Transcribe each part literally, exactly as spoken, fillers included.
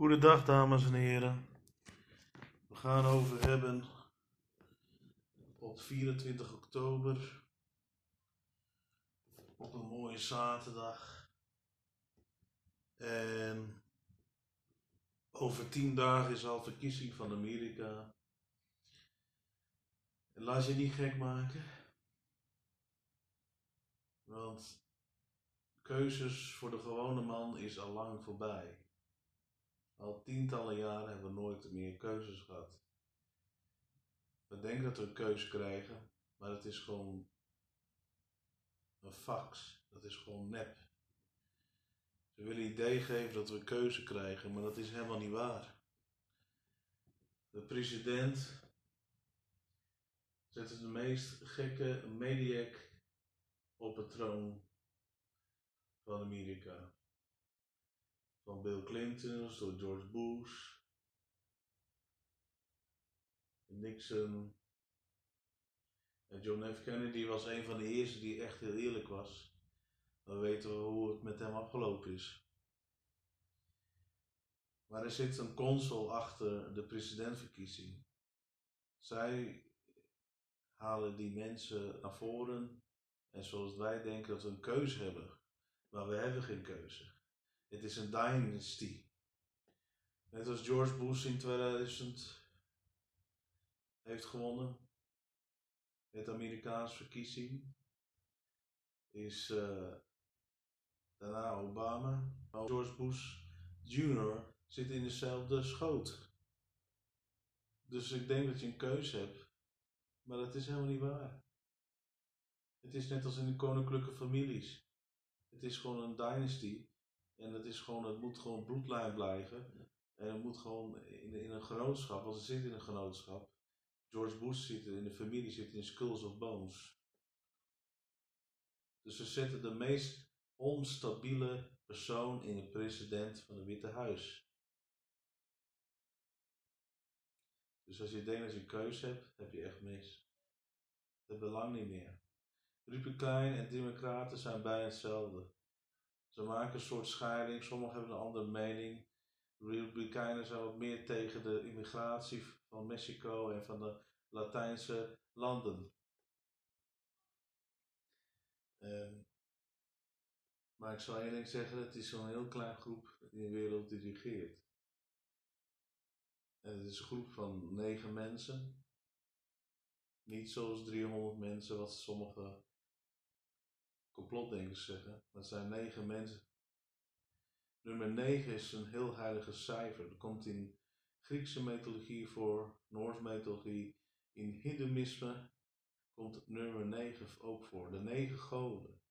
Goedendag dames en heren, we gaan over hebben op vierentwintig oktober, op een mooie zaterdag, en over tien dagen is al verkiezing van Amerika. En laat je niet gek maken, want keuzes voor de gewone man is al lang voorbij. Al tientallen jaren hebben we nooit meer keuzes gehad. We denken dat we een keuze krijgen, maar het is gewoon een fax. Dat is gewoon nep. Ze willen het idee geven dat we een keuze krijgen, maar dat is helemaal niet waar. De president zet de meest gekke maniac op het troon van Amerika. Van Bill Clinton, door George Bush, Nixon en John F. Kennedy was een van de eerste die echt heel eerlijk was. We weten hoe het met hem afgelopen is. Maar er zit een console achter de presidentverkiezing. Zij halen die mensen naar voren en zoals wij denken dat we een keuze hebben. Maar we hebben geen keuze. Het is een dynasty. Net als George Bush in tweeduizend heeft gewonnen. Het Amerikaans verkiezing. Is uh, daarna Obama. George Bush junior zit in dezelfde schoot. Dus ik denk dat je een keuze hebt. Maar dat is helemaal niet waar. Het is net als in de koninklijke families. Het is gewoon een dynasty. En dat is gewoon, het moet gewoon bloedlijn blijven. En het moet gewoon in, in een genootschap, want ze zit in een genootschap. George Bush zit in de familie, zit in Skulls and Bones. Dus ze zetten de meest onstabiele persoon in de president van het Witte Huis. Dus als je denkt dat je een keuze hebt, heb je echt mis. Dat belang niet meer. Republikeinen en Democraten zijn bijna hetzelfde. Ze maken een soort scheiding, sommigen hebben een andere mening. De Republikeinen zijn wat meer tegen de immigratie van Mexico en van de Latijnse landen. Um, maar ik zal eerlijk zeggen, het is zo'n heel klein groep die de wereld dirigeert. En het is een groep van negen mensen. Niet zoals driehonderd mensen, wat sommige complotdenkers zeggen, maar het zijn negen mensen. Nummer negen is een heel heilige cijfer. Dat komt in Griekse mythologie voor, Noorse mythologie, in Hindoeïsme komt het nummer negen ook voor. De negen goden.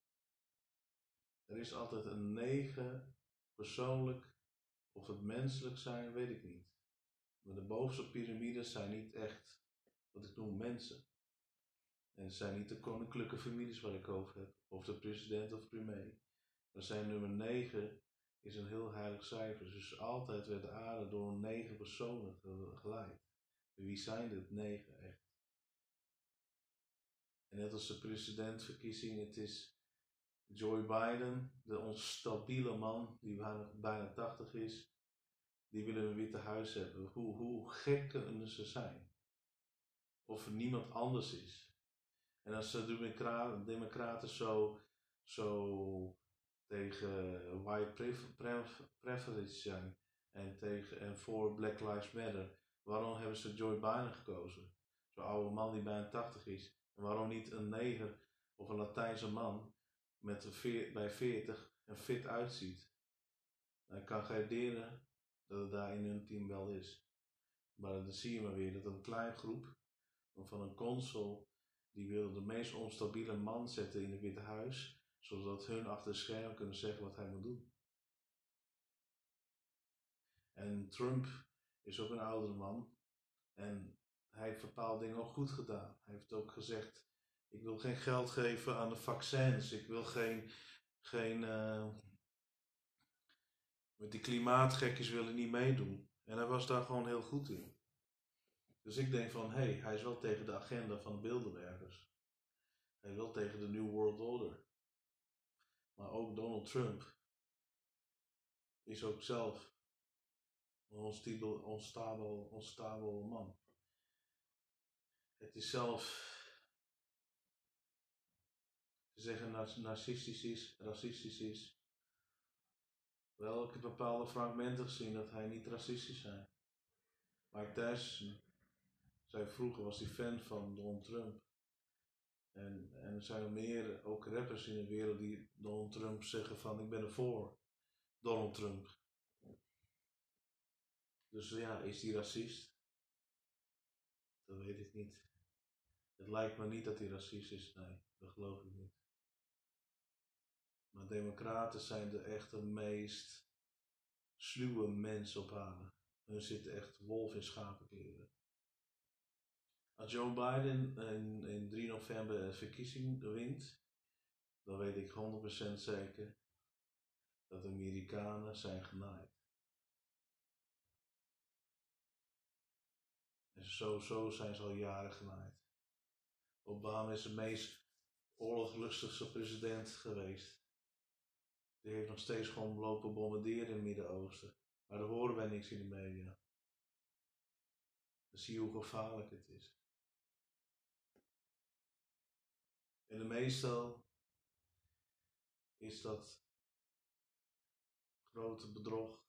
Er is altijd een negen persoonlijk, of het menselijk zijn, weet ik niet. Maar de bovenste piramides zijn niet echt wat ik noem mensen. En het zijn niet de koninklijke families waar ik over heb, of de president of premier. Maar zijn nummer negen is een heel heilig cijfer. Dus altijd werd de aarde door negen personen geleid. Wie zijn dit negen echt? En net als de presidentverkiezing, het is Joe Biden, de onstabiele man die bijna tachtig is. Die willen een Witte Huis hebben. Hoe, hoe gek kunnen ze zijn? Of er niemand anders is. En als de Democraten zo, zo tegen white privilege zijn en, tegen, en voor Black Lives Matter, waarom hebben ze Joe Biden gekozen? Zo'n oude man die bijna tachtig is. En waarom niet een neger of een Latijnse man met een veer, bij veertig en fit uitziet? En ik kan garanderen dat het daar in hun team wel is. Maar dan zie je maar weer dat een klein groep van een consul die wilden de meest onstabiele man zetten in het Witte Huis, zodat hun achter de schermen kunnen zeggen wat hij moet doen. En Trump is ook een oudere man en hij heeft bepaalde dingen ook goed gedaan. Hij heeft ook gezegd, ik wil geen geld geven aan de vaccins, ik wil geen, geen uh, met die klimaatgekjes willen niet meedoen. En hij was daar gewoon heel goed in. Dus ik denk van, hé, hey, hij is wel tegen de agenda van de Bilderbergers. Hij is wel tegen de New World Order. Maar ook Donald Trump is ook zelf Een onstabel, onstabel man. Het is zelf te zeggen narcistisch is, racistisch is. Wel, ik heb bepaalde fragmenten gezien dat hij niet racistisch zijn. Maar thuis, zij vroeger was hij fan van Donald Trump. En, en er zijn meer ook rappers in de wereld die Donald Trump zeggen van ik ben er voor Donald Trump. Dus ja, is hij racist? Dat weet ik niet. Het lijkt me niet dat hij racist is, nee, dat geloof ik niet. Maar democraten zijn de echte meest sluwe mensen op aarde. Hun zitten echt wolf in schapenkleren. Als Joe Biden in, in drie november de verkiezing wint, dan weet ik honderd procent zeker dat de Amerikanen zijn genaaid. En zo, zo zijn ze al jaren genaaid. Obama is de meest oorlogslustigste president geweest. Die heeft nog steeds gewoon lopen bombarderen in het Midden-Oosten. Maar daar horen wij niks in de media. Dan zie je hoe gevaarlijk het is. En de meestal is dat grote bedrog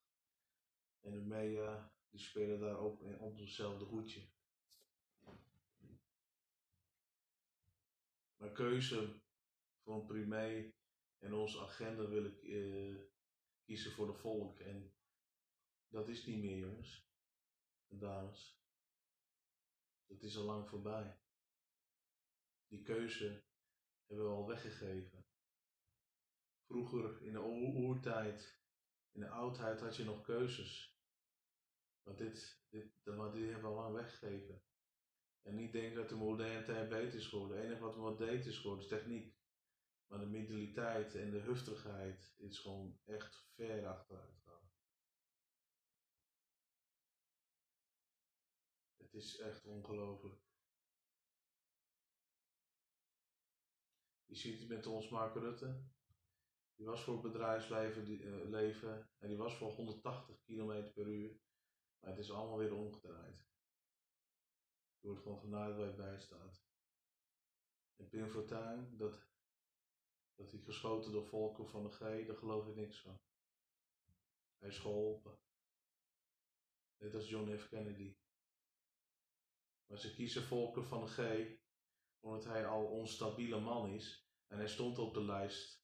en de media die spelen daar op en op hetzelfde hoedje. Maar keuze voor een premier en onze agenda wil ik eh, kiezen voor de volk. En dat is niet meer, jongens en dames. Dat is al lang voorbij. Die keuze hebben we al weggegeven. Vroeger in de oertijd, in de oudheid had je nog keuzes. Maar dit, dit, maar dit hebben we al lang weggegeven. En niet denken dat de moderne tijd beter is geworden. Het enige wat modern is geworden is techniek. Maar de mentaliteit en de hufterigheid is gewoon echt ver achteruit gaan. Het is echt ongelooflijk. Je ziet het met ons Mark Rutte. Die was voor het bedrijfsleven die, uh, leven, en die was voor honderdtachtig kilometer per uur. Maar het is allemaal weer omgedraaid. Je wordt gewoon vanuit waar je bij staat. En Pim Fortuyn, dat, dat hij geschoten door Volker van de G, daar geloof ik niks van. Hij is geholpen. Net als John F. Kennedy. Maar ze kiezen Volker van de G, omdat hij al een onstabiele man is. En hij stond op de lijst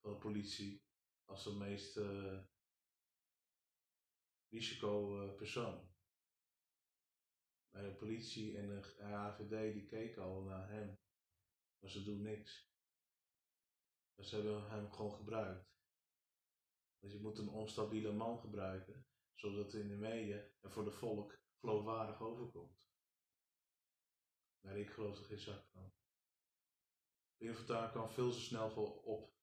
van de politie als de meest uh, risicopersoon. Maar de politie en de A V D die keken al naar hem. Maar ze doen niks. Maar ze hebben hem gewoon gebruikt. Dus je moet een onstabiele man gebruiken, zodat het in de media en voor de volk geloofwaardig overkomt. Maar ik geloof er geen zak van. Pim Fortuyn kwam veel te snel voor op.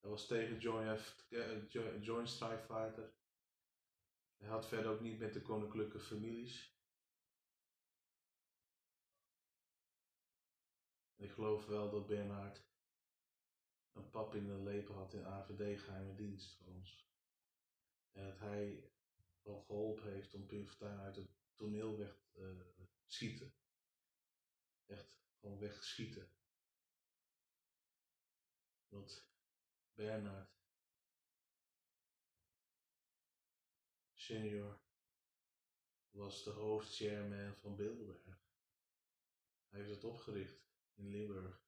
Hij was tegen Joint uh, joint Strike Fighter. Hij had verder ook niet met de koninklijke families. En ik geloof wel dat Bernhard een pap in de lepen had in A V D-geheime dienst voor ons. En dat hij wel geholpen heeft om Pim Fortuyn uit het toneel weg te uh, schieten. Echt gewoon wegschieten. Want Bernhard senior was de hoofdchairman van Bilderberg. Hij heeft het opgericht in Limburg.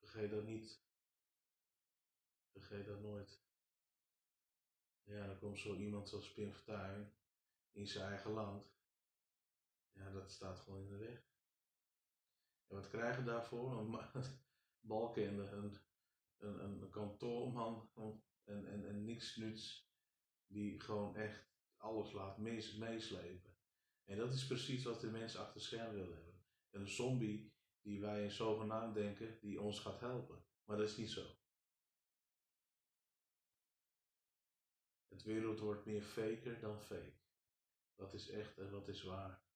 Vergeet dat niet. Vergeet dat nooit. Ja, dan komt zo iemand zoals Pim Fortuyn in zijn eigen land. Ja, dat staat gewoon in de weg. En wat krijgen we daarvoor? Een balken, een, een, een kantoorman en, en, en niks nuts die gewoon echt alles laat mees, meeslepen. En dat is precies wat de mensen achter scherm willen hebben. Een zombie die wij in zogenaamd denken, die ons gaat helpen. Maar dat is niet zo. Het wereld wordt meer faker dan fake. Wat is echt en wat is waar.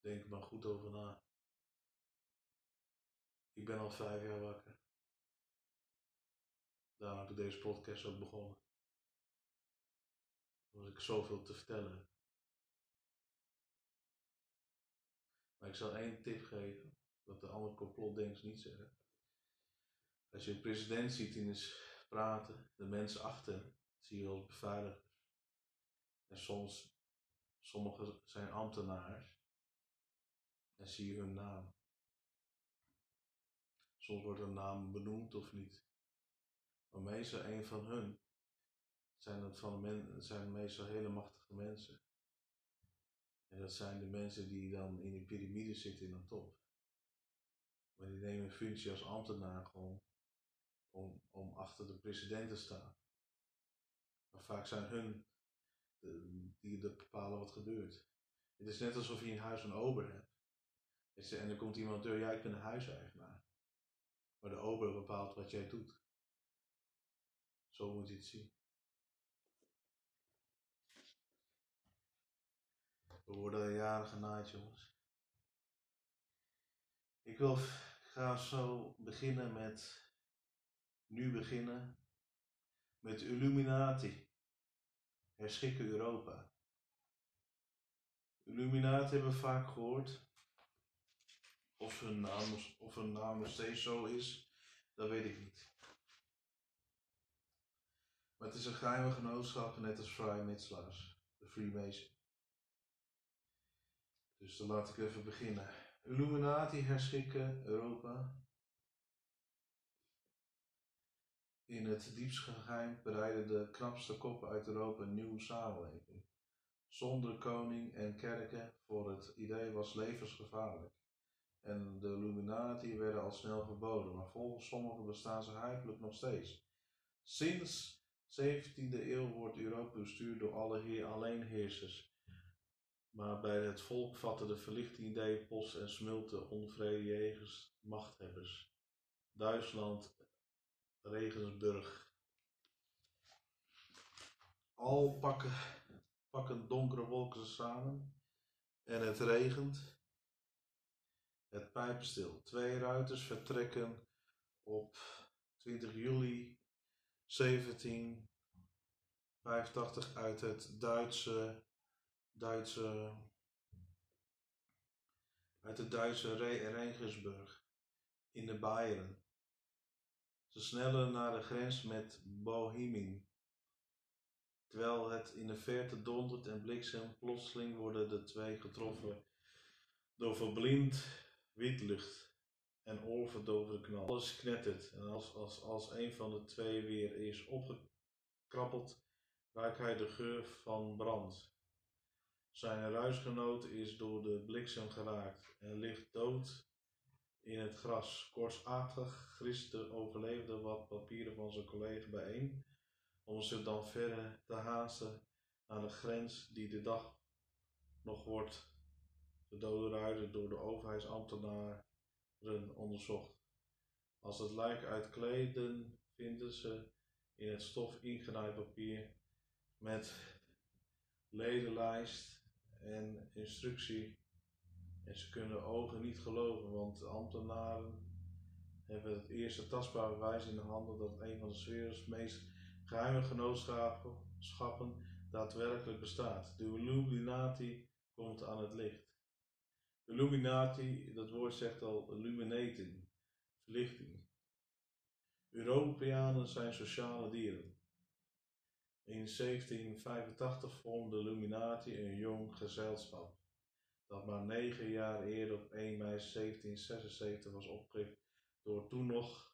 Denk er maar goed over na. Ik ben al vijf jaar wakker. Daarom heb ik deze podcast ook begonnen. Dan was ik zoveel te vertellen. Maar ik zal één tip geven, dat de andere complotdenkers niet zeggen. Als je een president ziet die eens praten, de mensen achter hem, zie je als beveiligers. En soms, sommigen zijn ambtenaars. En zie je hun naam. Soms wordt hun naam benoemd of niet. Maar meestal een van hun zijn, dat van men, zijn meestal hele machtige mensen. En dat zijn de mensen die dan in de piramide zitten in de top. Maar die nemen een functie als ambtenaar gewoon om, om achter de president te staan. Maar vaak zijn hun de, die dat bepalen wat gebeurt. Het is net alsof je een huis een ober hebt. En er komt iemand door, ja, ik ben een huiseigenaar. Maar de ober bepaalt wat jij doet. Zo moet je het zien. We worden er jaren genaaid, jongens. Ik wil graag zo beginnen met... Nu beginnen met Illuminati. Herschikken Europa. Illuminati hebben we vaak gehoord. Of hun naam, of hun naam nog steeds zo is, dat weet ik niet. Maar het is een geheime genootschap, net als vrijmetselaars, de Freemason. Dus dan laat ik even beginnen. Illuminati herschikken Europa. In het diepst geheim bereiden de knapste koppen uit Europa een nieuwe samenleving. Zonder koning en kerken, voor het idee was levensgevaarlijk. En de Illuminati werden al snel verboden, maar volgens sommigen bestaan ze huichelijk nog steeds. Sinds zeventiende eeuw wordt Europa bestuurd door alle heer alleenheersers. Maar bij het volk vatte de verlichting ideeën post en smulten onvredejegers machthebbers. Duitsland, Regensburg. Al pakken, pakken donkere wolken samen en het regent. Het pijpstil. Twee ruiters vertrekken op twintig juli zeventien vijfentachtig uit het Duitse, Duitse, uit het Duitse Re- Regensburg in de Beieren. Ze snellen naar de grens met Bohemië. Terwijl het in de verte dondert en bliksemt, plotseling worden de twee getroffen door verblind witlucht en oorverdovende knal. Alles knettert en als, als, als een van de twee weer is opgekrabbeld, raakt hij de geur van brand. Zijn reisgenoot is door de bliksem geraakt en ligt dood in het gras. Kortachtig grist de overleefde wat papieren van zijn collega bijeen, om zich dan verder te haasten naar de grens die de dag nog wordt. De dode ruiter door de overheidsambtenaren onderzocht. Als het lijk uit kleden vinden ze in het stof ingenaaid papier met ledenlijst en instructie. En ze kunnen de ogen niet geloven, want de ambtenaren hebben het eerste tastbare bewijs in de handen dat een van de werelds meest geheime genootschappen daadwerkelijk bestaat. De Illuminati komt aan het licht. Illuminati, dat woord zegt al, illuminating, verlichting. Europeanen zijn sociale dieren. In zeventien vijfentachtig vormde de Illuminati een jong gezelschap, dat maar negen jaar eerder op één mei zeventien zesenzeventig was opgericht door toen nog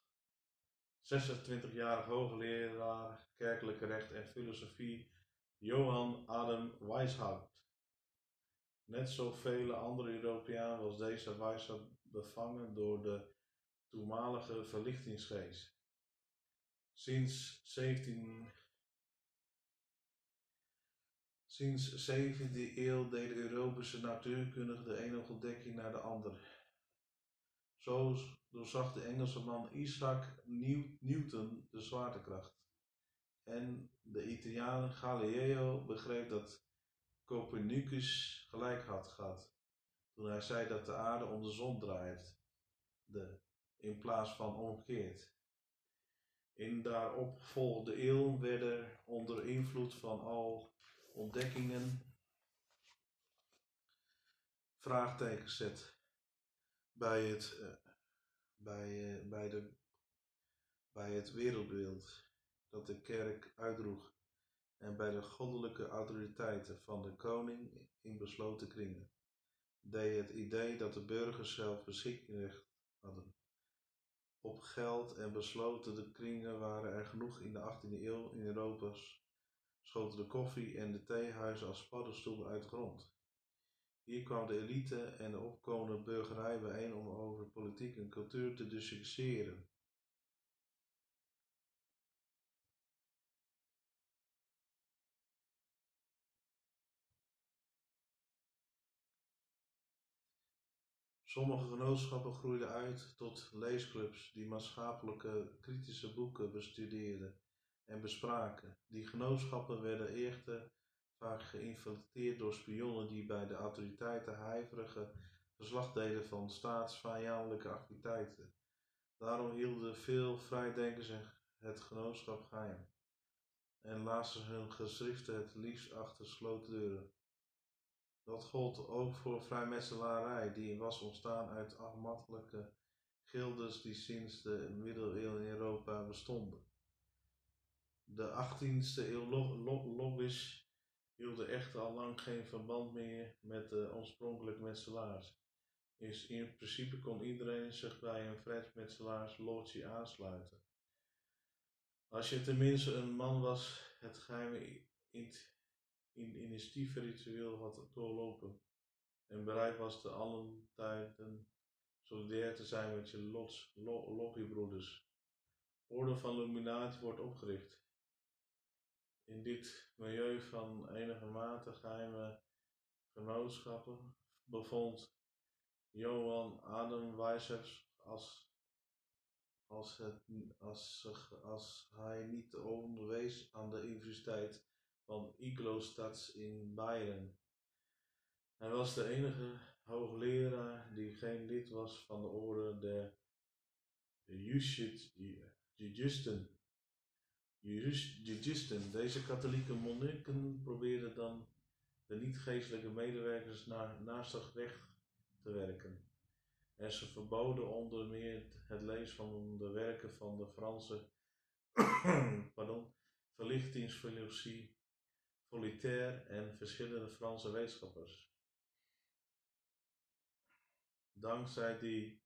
zesentwintigjarige hoogleraar kerkelijke recht en filosofie Johann Adam Weishaupt. Net zo vele andere Europeanen was deze Weishaupt bevangen door de toenmalige verlichtingsgeest. Sinds, zeventiende... Sinds zeventiende eeuw deed de Europese natuurkundige de ene ontdekking naar de andere. Zo doorzag de Engelse man Isaac Newton de zwaartekracht. En de Italiaan Galileo begreep dat Copernicus gelijk had gehad, toen hij zei dat de aarde om de zon draait, de, in plaats van omgekeerd. In daarop volgende eeuw werden onder invloed van al ontdekkingen vraagtekens gezet bij het, bij, bij, de, bij het wereldbeeld dat de kerk uitdroeg en bij de goddelijke autoriteiten van de koning in besloten kringen, deed het idee dat de burgers zelf beschikkingsrecht hadden op geld en besloten de kringen waren er genoeg in de achttiende eeuw in Europa, schoten de koffie en de theehuizen als paddenstoelen uit de grond. Hier kwam de elite en de opkomende burgerij bijeen om over politiek en cultuur te discussiëren. Sommige genootschappen groeiden uit tot leesclubs die maatschappelijke kritische boeken bestudeerden en bespraken. Die genootschappen werden echter vaak geïnfiltreerd door spionnen die bij de autoriteiten huiverige verslag deden van staatsvijandelijke activiteiten. Daarom hielden veel vrijdenkers het genootschap geheim en lazen hun geschriften het liefst achter gesloten deuren. Dat gold ook voor vrijmetselarij, die was ontstaan uit afmattelijke gildes die sinds de middeleeuwen in Europa bestonden. De achttiende eeuw lobby's hielden echter al lang geen verband meer met de oorspronkelijke metselaars. Dus in principe kon iedereen zich bij een vrijmetselaars lodge aansluiten. Als je tenminste een man was, het geheime initiatiefritueel had doorlopen en bereid was te allen tijden solidair te zijn met je lodge lobbybroeders. Orde van Illuminati wordt opgericht. In dit milieu van enige mate geheime genootschappen bevond Johann Adam Weishaupt als, als, het, als, als hij niet onderwees aan de universiteit van Ingolstadt in Beieren. Hij was de enige hoogleraar die geen lid was van de orde der Jezuïeten. Jezuïeten, deze katholieke monniken probeerden dan de niet-geestelijke medewerkers naar, naast zich weg te werken. En ze verboden onder meer het lezen van de werken van de Franse pardon, verlichtingsfilosofie, Voltaire en verschillende Franse wetenschappers. Dankzij die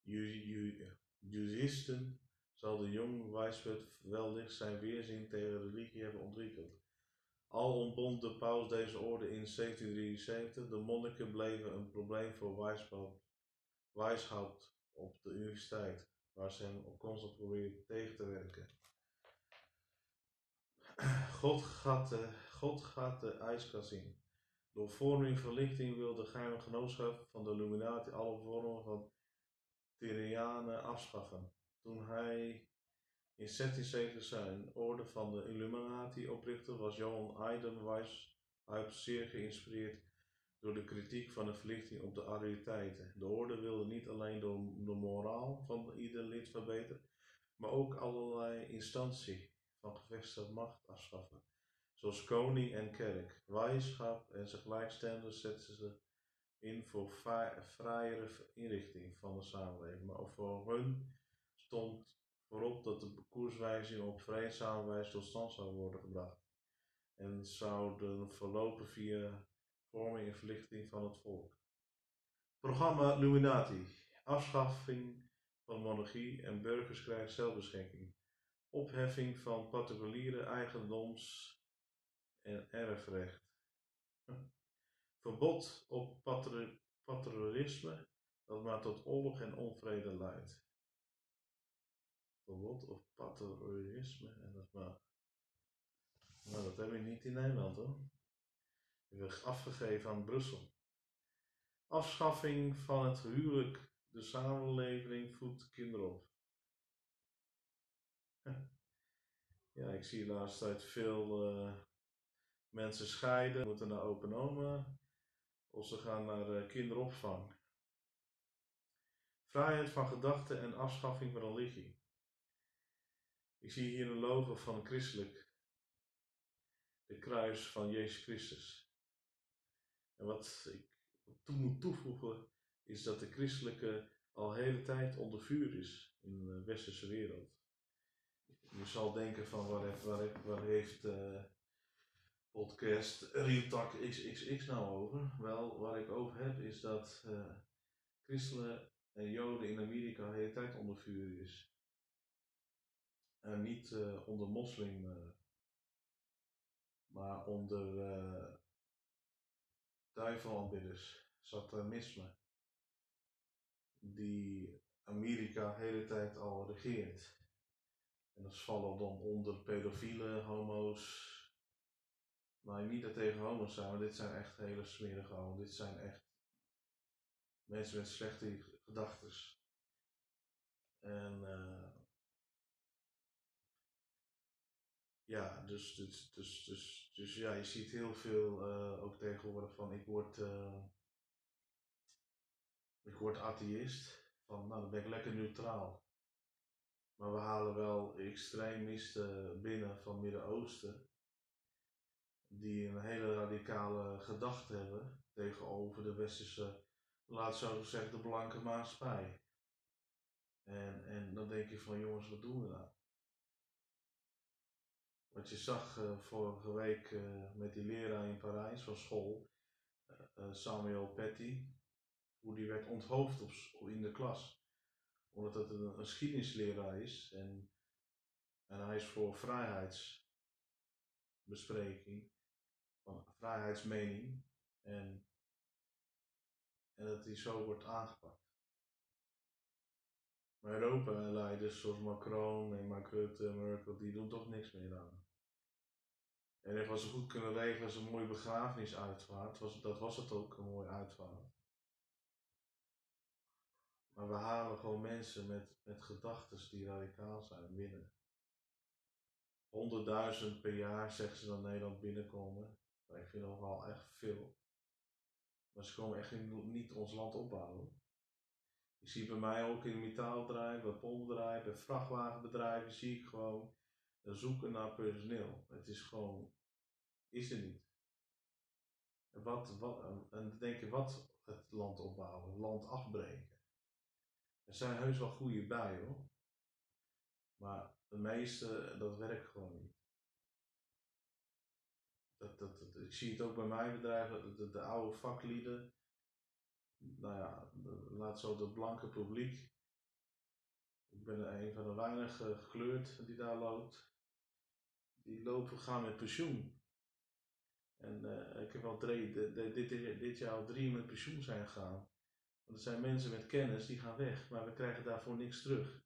Jezuïeten zal de jonge Weishaupt wellicht zijn weerzin tegen religie hebben ontwikkeld. Al ontbond de paus deze orde in zeventien drieënzeventig, de monniken bleven een probleem voor Weishaupt op de universiteit, waar ze hem constant probeerden tegen te werken. God gaat de, God gaat de ijskast in. Door vorming verlichting wil de geheime genootschap van de Illuminati alle vormen van tyrannie afschaffen. Toen hij in zestienzeventig zijn orde van de Illuminati oprichtte, was Johann Adam Weishaupt zeer geïnspireerd door de kritiek van de verlichting op de autoriteiten. De orde wilde niet alleen de, de moraal van ieder lid verbeteren, maar ook allerlei instanties van gevestigde macht afschaffen, zoals koning en kerk. Weishaupt en zijn gelijkstemmenden zetten ze in voor vrijere inrichting van de samenleving, maar ook voor hun stond voorop dat de koerswijzing op vreedzame wijze tot stand zou worden gebracht en zouden verlopen via vorming en verlichting van het volk. Programma Illuminati: afschaffing van monarchie en burgers krijgen zelfbeschikking, opheffing van particuliere eigendoms- en erfrecht, verbod op paternalisme dat maar tot oorlog en onvrede leidt. Verbod of paternalisme en dat maar. Nou, dat hebben we niet in Nederland hoor. Die werd afgegeven aan Brussel. Afschaffing van het huwelijk. De samenleving voedt kinderen op. Ja, ik zie de laatste tijd veel uh, mensen scheiden. Ze moeten naar open oma of ze gaan naar uh, kinderopvang. Vrijheid van gedachten en afschaffing van religie. Ik zie hier een logo van een christelijk, de kruis van Jezus Christus. En wat ik toe moet toevoegen is dat de christelijke al de hele tijd onder vuur is in de westerse wereld. Je zal denken van waar heeft, waar heeft, waar heeft uh, podcast Realtalk triple x nou over? Wel, waar ik over heb is dat uh, christenen en joden in Amerika de hele tijd onder vuur is. En niet uh, onder moslim, uh, maar onder uh, duivelaanbidders, satanisme, die Amerika de hele tijd al regeert. En dat vallen dan onder pedofielen, homo's. Nou, niet dat tegen homo's zijn, maar dit zijn echt hele smerige homo's. Dit zijn echt mensen met slechte gedachten. En uh, ja, dus, dus, dus, dus, dus ja, je ziet heel veel uh, ook tegenwoordig van ik word, uh, ik word atheïst. Van nou, dan ben ik lekker neutraal. Maar we halen wel extremisten binnen van het Midden-Oosten die een hele radicale gedachte hebben tegenover de westerse, laat zo gezegd, de blanke maatschappij. En, en dan denk je van jongens, wat doen we nou? Wat je zag uh, vorige week uh, met die leraar in Parijs van school, uh, Samuel Petty, hoe die werd onthoofd op, in de klas. Omdat het een geschiedenisleraar is en, en hij is voor vrijheidsbespreking, van vrijheidsmening en, en dat hij zo wordt aangepakt. Maar Europa-leiders zoals Macron en Mark Rutte en Merkel, die doen toch niks meer aan. En echt wat ze goed kunnen regelen als een mooie begrafenisuitvaart, was, dat was het ook, een mooie uitvaart. Maar we halen gewoon mensen met, met gedachten die radicaal zijn binnen. honderdduizend per jaar zeggen ze dat Nederland binnenkomen. Maar ik vind dat wel echt veel. Maar ze komen echt niet ons land opbouwen. Ik zie bij mij ook in metaalbedrijven, bij poolbedrijven, bij vrachtwagenbedrijven zie ik gewoon zoeken naar personeel. Het is gewoon, is er niet. En, wat, wat, en dan denk je wat het land opbouwen, land afbreken. Er zijn heus wel goede bij hoor, maar de meeste, dat werkt gewoon niet. Dat, dat, dat, ik zie het ook bij mijn bedrijf, de, de, de oude vaklieden, nou ja, de, laat zo het blanke publiek. Ik ben er een van de weinigen gekleurd die daar loopt. Die lopen gaan met pensioen. En uh, ik heb al drie, de, de, dit, dit jaar al drie met pensioen zijn gegaan. Want er zijn mensen met kennis die gaan weg, maar we krijgen daarvoor niks terug.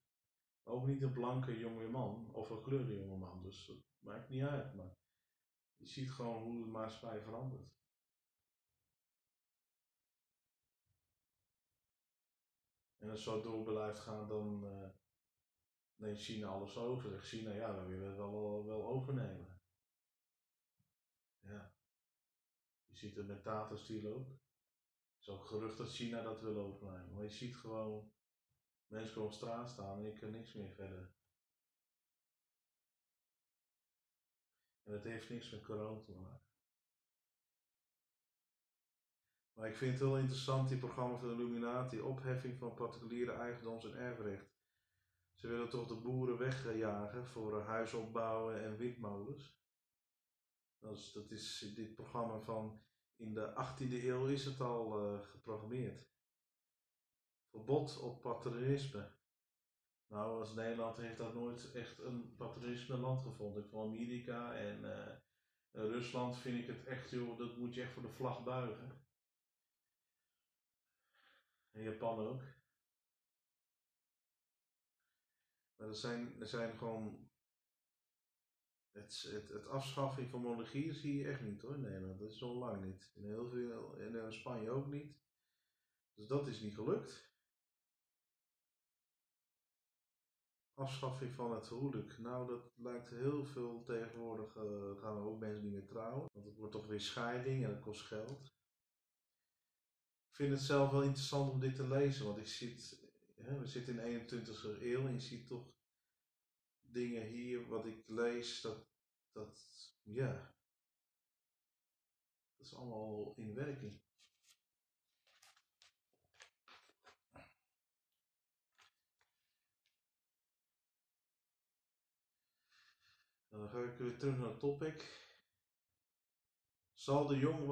Ook niet een blanke jonge man of een kleurige jonge man, dus dat maakt niet uit. Maar je ziet gewoon hoe de maatschappij verandert. En als het zo door blijft gaan, dan uh, neemt China alles over. Zegt China, ja, we willen het wel, wel overnemen. Ja. Je ziet het met Tata-stiel ook. Het is ook gerucht dat China dat wil overnemen, maar je ziet gewoon mensen op straat staan en je kan niks meer verder. En dat heeft niks met corona te maken. Maar ik vind het heel interessant, die programma van de Illuminati, opheffing van particuliere eigendoms- en erfrecht. Ze willen toch de boeren wegjagen voor huisopbouwen en windmolens. Dat is, dat is dit programma van... In de achttiende eeuw is het al uh, geprogrammeerd. Verbod op paternalisme. Nou, als Nederland heeft dat nooit echt een paternalisme land gevonden. Van Amerika en uh, Rusland vind ik het echt, joh, dat moet je echt voor de vlag buigen. En Japan ook. Maar er zijn, er zijn gewoon... Het, het, het afschaffen van monarchie zie je echt niet hoor, nee, dat is al lang niet. In heel veel, in Spanje ook niet. Dus dat is niet gelukt. Afschaffing van het huwelijk, nou dat lijkt heel veel tegenwoordig, uh, gaan er ook mensen niet meer trouwen. Want het wordt toch weer scheiding en dat kost geld. Ik vind het zelf wel interessant om dit te lezen, want ik zit, hè, we zitten in de eenentwintigste eeuw en je ziet toch... dingen hier, wat ik lees, dat, dat ja, dat is allemaal in werking. Dan ga ik weer terug naar het topic. Zal de jong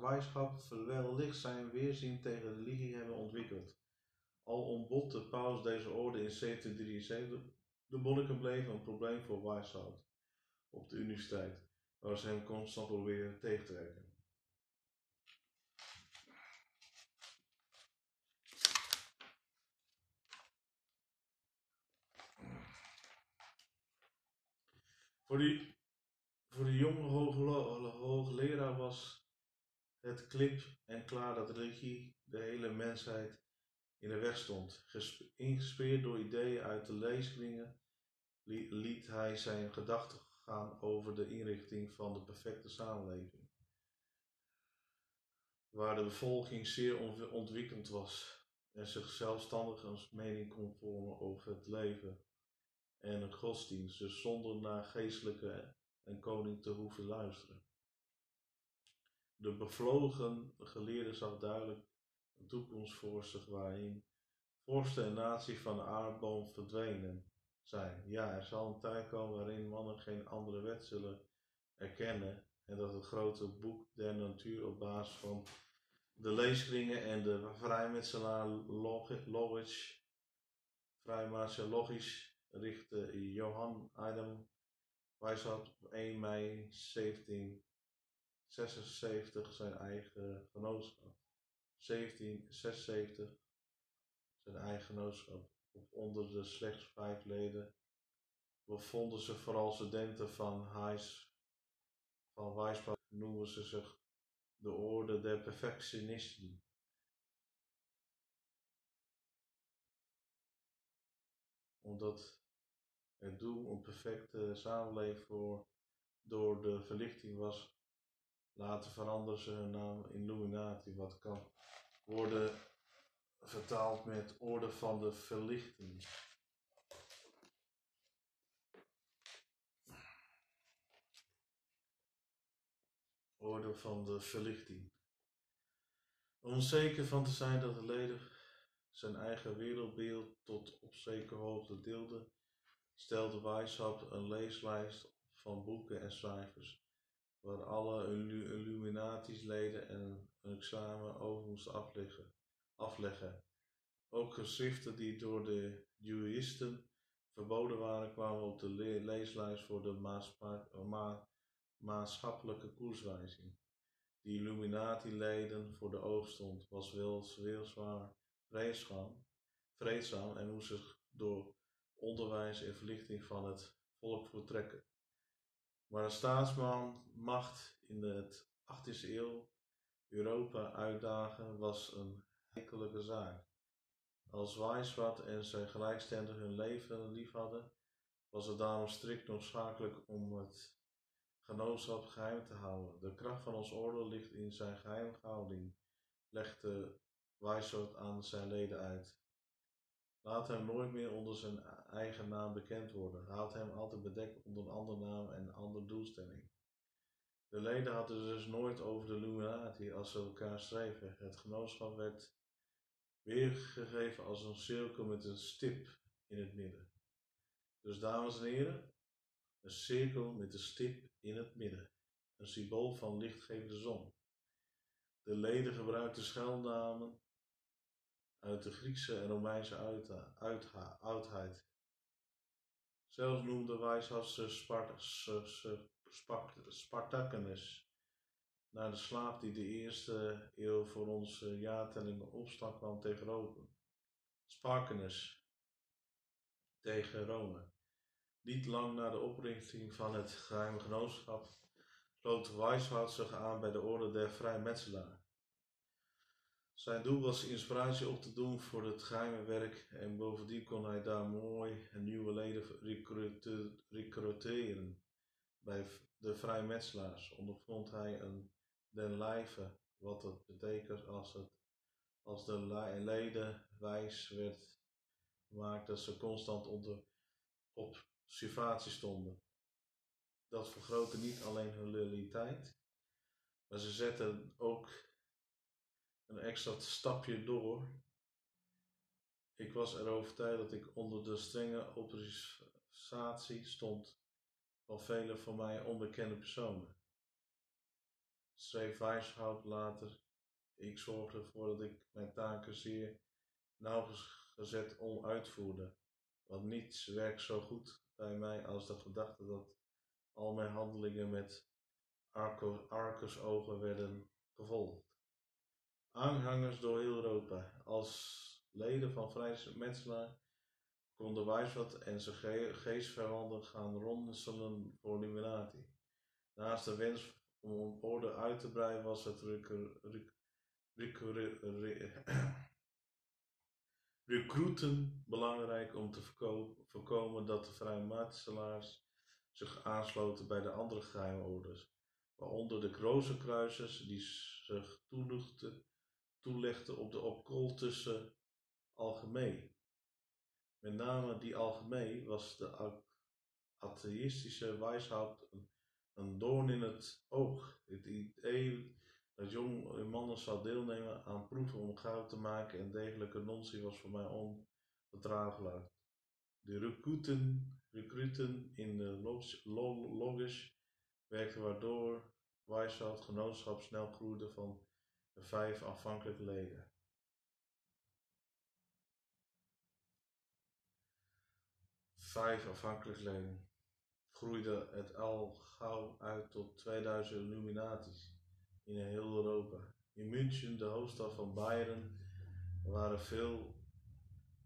Weishaupt wellicht zijn weerzin tegen de religie hebben ontwikkeld? Al ontbod de paus deze orde in zeventien drieënzeventig, de monniken bleven een probleem voor Weishaupt op de universiteit, waar ze hem constant proberen tegen te werken. Voor die Voor de jonge hoogleraar was het klip en klaar dat religie de hele mensheid in de weg stond. Ingespeerd door ideeën uit de leeskringen liet hij zijn gedachten gaan over de inrichting van de perfecte samenleving, waar de bevolking zeer ontwikkeld was en zich zelfstandig een mening kon vormen over het leven en de godsdienst, dus zonder naar geestelijke en koning te hoeven luisteren. De bevlogen geleerde zag duidelijk een toekomst voor zich waarin vorsten en naties van de aardbol verdwenen zijn. Ja, er zal een tijd komen waarin mannen geen andere wet zullen erkennen en dat het grote boek der natuur op basis van de leeskringen en de vrijmetselaar logisch, vrijmaatse logisch richtte Johann Adam Weishaupt op één mei zeventien zesenzeventig zijn eigen genootschap. zeventien zesenzeventig zijn eigen genootschap. Onder de slechts vijf leden bevonden ze vooral studenten van Heis, van Weishaupt noemen ze zich de Orde der perfectionisten. Omdat het doel een perfecte samenleving voor door de verlichting was, later veranderen ze hun naam in Illuminati, wat kan worden vertaald met Orde van de verlichting. Orde van de verlichting. Onzeker van te zijn dat de leden zijn eigen wereldbeeld tot op zekere hoogte deelden, stelde Weishaupt een leeslijst op van boeken en cijfers, waar alle Illuminati's leden en een examen over moesten afleggen. afleggen. Ook geschriften die door de Jezuïeten verboden waren, kwamen op de le leeslijst voor de maaspa ma maatschappelijke koerswijzing. Die Illuminati-leden voor de oogst stond, was wel zwaar vreedzaam, vreedzaam en moest zich door onderwijs en verlichting van het volk voortrekken. Maar de staatsmacht in de achttiende eeuw Europa uitdagen was een heikelijke zaak. Als Weishaupt en zijn gelijkstemmenden hun leven lief hadden, was het daarom strikt noodzakelijk om het genootschap geheim te houden. De kracht van ons orde ligt in zijn geheimhouding, legde Weishaupt aan zijn leden uit. Laat hem nooit meer onder zijn eigen naam bekend worden. Houd hem altijd bedekt onder een andere naam en een andere doelstelling. De leden hadden dus nooit over de Illuminati als ze elkaar schreven. Het genootschap werd weergegeven als een cirkel met een stip in het midden. Dus dames en heren, een cirkel met een stip in het midden. Een symbool van lichtgevende zon. De leden gebruikten schuilnamen uit de Griekse en Romeinse oudheid. Zelfs noemde Weishaupt ze Spartakernus, naar de slaap die de eerste eeuw voor onze jaartelling opstand kwam tegen Rome. Spartakernus tegen Rome. Niet lang na de oprichting van het geheime genootschap sloot Weishaupt zich aan bij de Orde der vrijmetselaar. Zijn doel was inspiratie op te doen voor het geheime werk en bovendien kon hij daar mooi nieuwe leden recruteren. Bij de vrijmetselaars ondervond hij een den lijve, wat dat betekent als, het, als de leden wijs werd gemaakt dat ze constant onder, op situatie stonden. Dat vergrootte niet alleen hun loyaliteit, maar ze zetten ook een extra stapje door. Ik was erover overtuigd dat ik onder de strenge autorisatie stond van vele van mij onbekende personen. Schreef Weishaupt later, ik zorgde ervoor dat ik mijn taken zeer nauwgezet onuitvoerde, want niets werkt zo goed bij mij als de gedachte dat al mijn handelingen met argusogen werden gevolgd. Aanhangers door heel Europa, als leden van vrijmetselaar, konden Weishaupt en zijn ge geestverwanten gaan ronselen voor Illuminati. Naast de wens om orde uit te breiden was het recruiten belangrijk om te voorko voorkomen dat de vrijmetselaars zich aansloten bij de andere geheime orders, waaronder de Rozenkruisers die zich toelegden op de occultische algemeen. Met name die algemeen was de atheïstische Weishaupt een, een doorn in het oog. Het idee dat jonge mannen zou deelnemen aan proeven om goud te maken en dergelijke nonsie was voor mij onverdraaglijk. De recruiten, recruiten in de log, log, logisch werkten, waardoor Weishaupt genootschap snel groeide van de vijf afhankelijke leden. Vijf afhankelijk leden groeide het al gauw uit tot tweeduizend Illuminatis in heel Europa. In München, de hoofdstad van Beieren, waren veel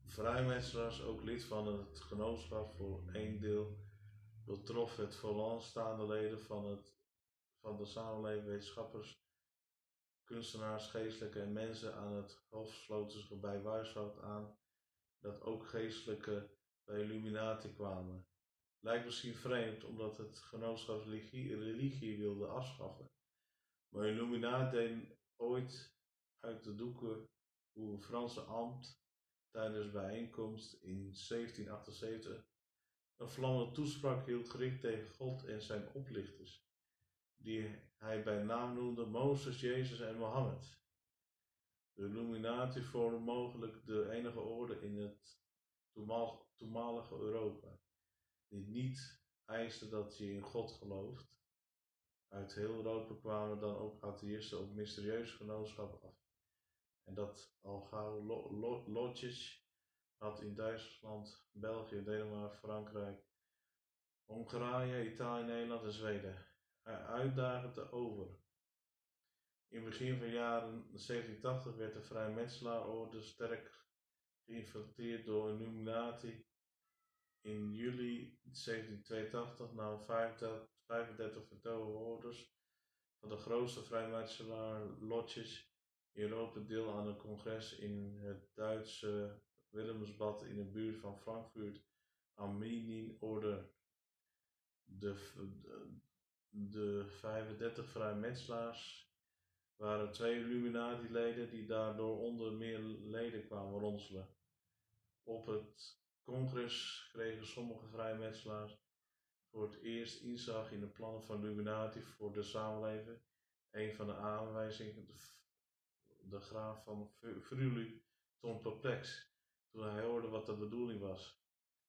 vrijmetselaars ook lid van het genootschap. Voor één deel betrof het vooraanstaande leden van, het, van de samenleving, wetenschappers, kunstenaars, geestelijke en mensen aan het hof sloten zich bij Weishaupt aan dat ook geestelijke bij Illuminati kwamen. Lijkt misschien vreemd omdat het genootschap religie, religie wilde afschaffen, maar Illuminati deed ooit uit de doeken hoe een Franse ambt tijdens bijeenkomst in zeventien achtenzeventig een vlammende toespraak hield gericht tegen God en zijn oplichters, die hij bij naam noemde Mozes, Jezus en Mohammed. De Illuminati vormden mogelijk de enige orde in het toenmalige Europa, die niet eiste dat je in God gelooft. Uit heel Europa kwamen dan ook atheïsten op mysterieus genootschap af. En dat al gauw lotjes had in Duitsland, België, Denemarken, Frankrijk, Hongarije, Italië, Nederland en Zweden er uitdagend over. In het begin van de jaren zeventien tachtig werd de vrijmetselaarorde sterk geïnfiltreerd door Illuminati. In juli zeventien tweeëntachtig nam vijfendertig vertegenwoordigers van de grootste vrijmetselaarlotjes in Europa deel aan een congres in het Duitse Willemsbad in de buurt van Frankfurt am Orde. De, de, de vijfendertig vrijmetselaars waren twee Illuminati-leden die daardoor onder meer leden kwamen ronselen. Op het congres kregen sommige vrijmetselaars voor het eerst inzag in de plannen van Illuminati voor de samenleving. Een van de aanwijzingen, de, de graaf van Friuli, stond perplex toen hij hoorde wat de bedoeling was.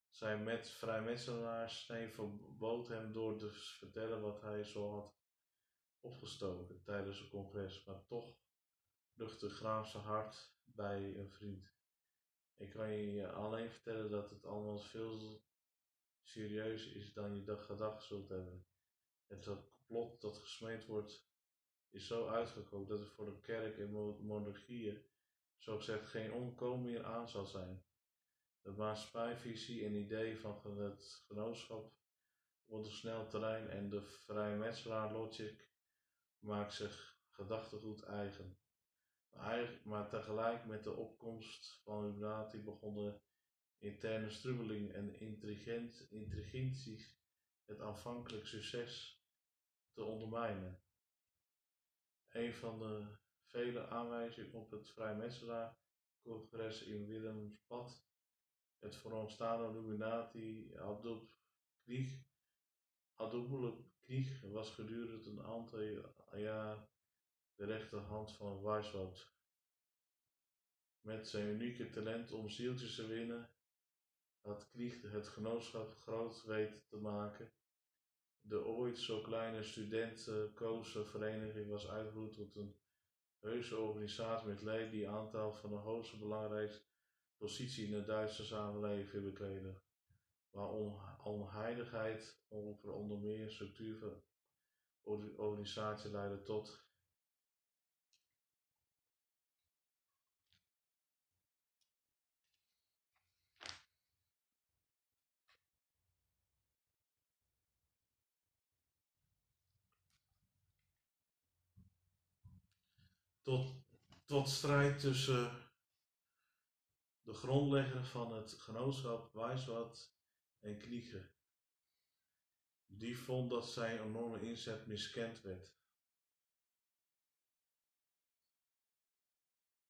Zijn met vrijmetselaars verbood hem door te vertellen wat hij zo had opgestoken tijdens het congres, maar toch luchtte graaf zijn hart bij een vriend. Ik kan je alleen vertellen dat het allemaal veel serieus is dan je gedacht zult hebben. Het complot dat gesmeed wordt is zo uitgekookt dat het voor de kerk en monarchieën zogezegd geen ontkomen meer aan zal zijn. De maatschappijvisie en idee van het genootschap wordt een snel terrein en de vrijmetselaar logic maakt zich gedachtegoed eigen. Maar, maar tegelijk met de opkomst van Illuminati begonnen interne strubbelingen en intrigenties het aanvankelijk succes te ondermijnen. Een van de vele aanwijzingen op het vrijmetselaarcongres in Willemsbad, het vooraanstaande Illuminati Adolf Krieg. Adolf Krieg was gedurende een aantal jaar de rechterhand van Weishaupt. Met zijn unieke talent om zieltjes te winnen, had Krieg het genootschap groot weten te maken. De ooit zo kleine studentenkozenvereniging was uitgegroeid tot een heuse organisatie met leden die aantal van de hoogste belangrijkste positie in de Duitse samenleving bekleden, waar onheiligheid over onder meer structuur van organisatie leidde tot Tot, tot strijd tussen de grondlegger van het genootschap Weishaupt en Krieg. Die vond dat zijn enorme inzet miskend werd.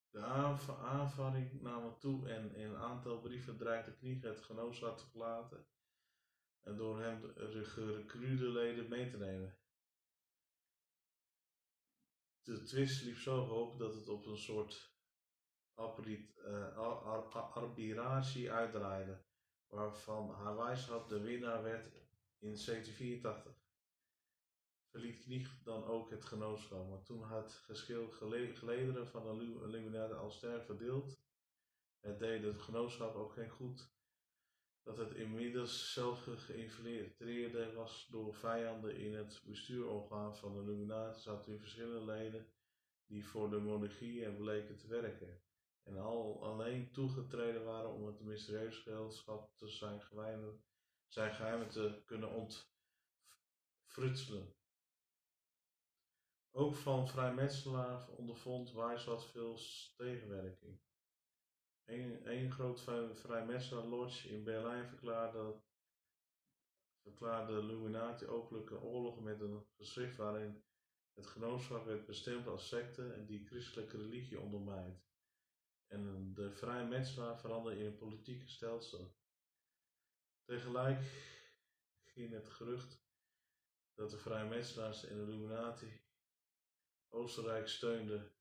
De aanvaring nam toe en in een aantal brieven dreigde Krieg het genootschap te verlaten en door hem de gerecrude leden mee te nemen. De twist liep zo hoog dat het op een soort arbitrage uitdraaide, waarvan Weishaupt de winnaar werd in zeventien vierentachtig. Verliet Krieg dan ook het genootschap, maar toen had geschil gelederen van de Illuminati al sterk verdeeld. Het deed het genootschap ook geen goed dat het inmiddels zelf geïnfiltreerd was door vijanden in het bestuurorgaan van de Illuminati. Zaten nu verschillende leden die voor de monarchie bleken te werken en al alleen toegetreden waren om het mysterieus gezelschap te zijn geheimen, zijn geheimen te kunnen ontfrutselen. Ook van vrijmetselaar ondervond Weishaupt veel tegenwerking. Eén groot vrijmetselaar lodge in Berlijn verklaarde, verklaarde de Illuminati openlijke oorlog met een geschrift waarin het genootschap werd bestempeld als secte en die christelijke religie ondermijnt. En de vrijmetselaar veranderde in een politieke stelsel. Tegelijk ging het gerucht dat de vrijmetselaars en de Illuminati Oostenrijk steunde,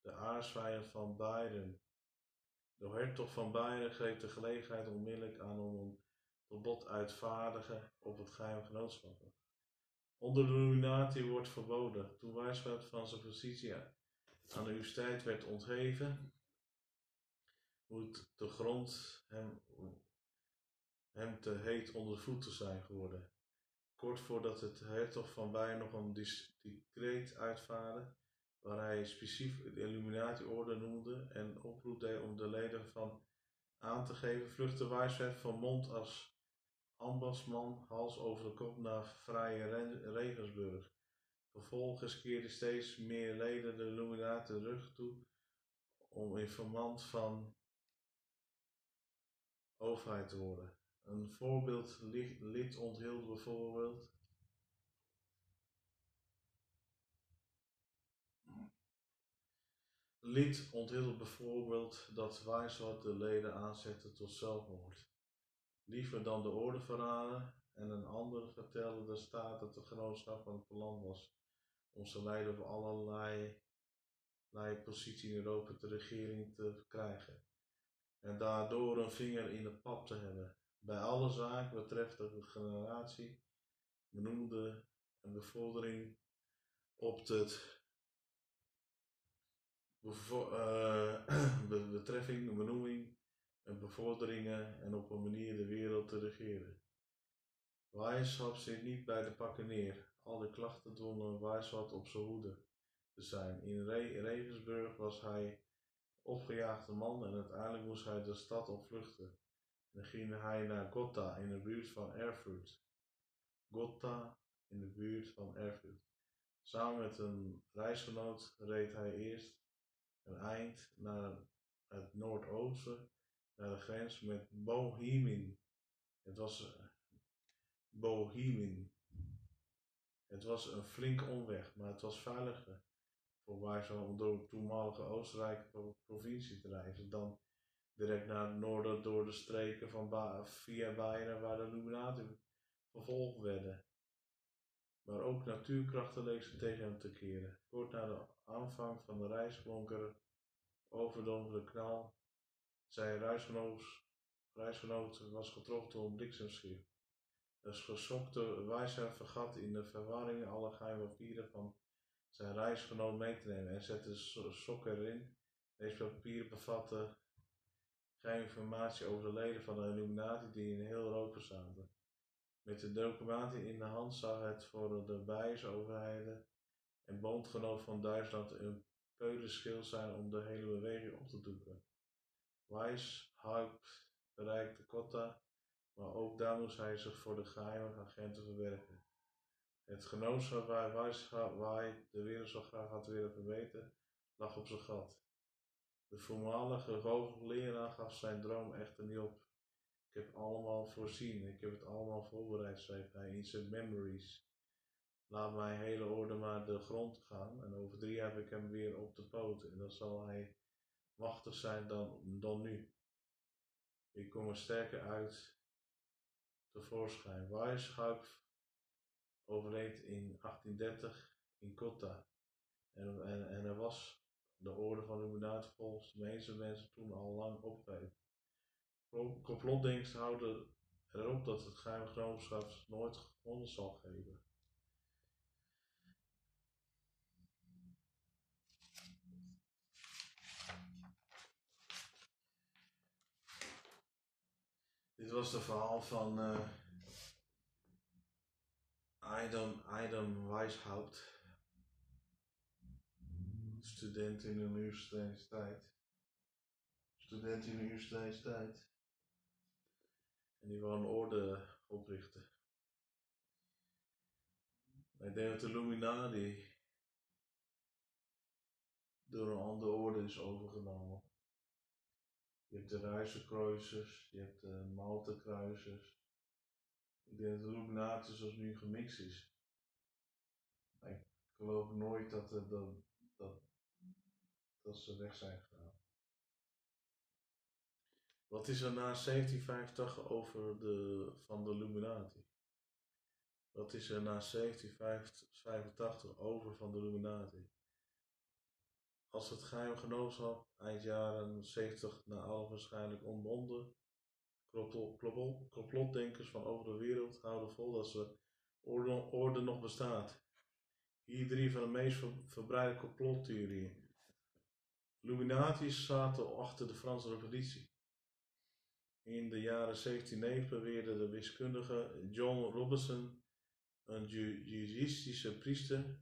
de aartsvijand van Biden. De hertog van Beieren greep de gelegenheid onmiddellijk aan om een verbod uit te vaardigen op het geheim genootschap. Onder de Illuminati wordt verboden. Toen Weishaupt van zijn positie aan de universiteit werd ontheven, moet de grond hem, hem te heet onder de voeten zijn geworden. Kort voordat het hertog van Beieren nog een decreet uitvaarde, waar hij specifiek de Illuminati-orde noemde en oproep deed om de leden van aan te geven, vluchtte Weishaupt van Mond als ambachtsman hals over de kop naar Vrije Regensburg. Vervolgens keerden steeds meer leden de Illuminati de rug toe om informant van overheid te worden. Een voorbeeld lid onthield bijvoorbeeld Lid onthielde bijvoorbeeld dat Weishaupt de leden aanzette tot zelfmoord. Liever dan de orde verraden, en een ander vertelde de staat dat de genootschap van het plan was om zijn leider voor allerlei, allerlei positie in Europa de regering te krijgen en daardoor een vinger in de pap te hebben. Bij alle zaken betreffende de generatie benoemde een bevordering op het Bevo uh, betreffing, benoeming en bevorderingen en op een manier de wereld te regeren. Weishaupt zit niet bij de pakken neer. Al de klachten dwongen Weishaupt op zijn hoede te zijn. In Re Regensburg was hij opgejaagde man en uiteindelijk moest hij de stad opvluchten. Dan ging hij naar Gotha in de buurt van Erfurt. Gotha in de buurt van Erfurt. Samen met een reisgenoot reed hij eerst een eind naar het noordoosten, naar de grens met Bohemen. Het was uh, Bohemen. Het was een flinke omweg, maar het was veiliger voor Weishaupt om door de toenmalige Oostenrijkse provincie te reizen dan direct naar het noorden door de streken van ba via Beieren, waar de Illuminati vervolgd werden. Maar ook natuurkrachten leek ze tegen hem te keren. Kort na de aanvang van de reis klonk er overdompelende knal. Zijn reisgenoot, reisgenoot was getroffen door een bliksemschicht. De geschokte Weishaupt vergat in de verwarring alle geheimpapieren van zijn reisgenoot mee te nemen en zette de sok erin. Deze papieren bevatten geen informatie over de leden van de Illuminati die in heel Europa zaten. Met de documenten in de hand zag het voor de Bijesoverheden en bondgenoot van Duitsland een peulenschil zijn om de hele beweging op te doeken. Weishaupt bereikte Kotta, maar ook daar moest hij zich voor de geheime agenten verbergen. Het genootschap waar Weishaupt de wereld zo graag had willen verbeteren, lag op zijn gat. De voormalige hoogleraar gaf zijn droom echter niet op. Ik heb allemaal voorzien, ik heb het allemaal voorbereid, schreef hij in zijn memories. Laat mijn hele orde maar de grond gaan en over drie jaar heb ik hem weer op de poot en dan zal hij machtiger zijn dan, dan nu. Ik kom er sterker uit tevoorschijn. Weishaupt overleed in achttien dertig in Kotta en, en, en er was de orde van Illuminati volgens de meeste mensen toen al lang opgegeven. Complotdenkers houden erop dat het geheime genootschap nooit gevonden zal geven. Dit was het verhaal van uh, Adam, Adam Weishaupt, student in de universiteit. Student in de universiteit. En die wou een orde oprichten. Hij deed dat de Illuminati door een andere orde is overgenomen. Je hebt de Rozenkruisers, je hebt de Maltekruisers. Ik denk dat de Illuminati zoals nu gemixt is. Maar ik geloof nooit dat, de, de, dat, dat ze weg zijn gegaan. Wat is er na zeventien vijftig over de, van de Illuminati? Wat is er na zeventien vijfentachtig over van de Illuminati? Als het geheim genootschap eind jaren zeventig naar alle waarschijnlijk ontbonden, complotdenkers van over de wereld houden vol dat ze orde, orde nog bestaat. Hier drie van de meest verbreide complottheorieën. Illuminati zaten achter de Franse Revolutie. In de jaren zeventien negen beweerde de wiskundige John Robinson, een Jezuïtische priester,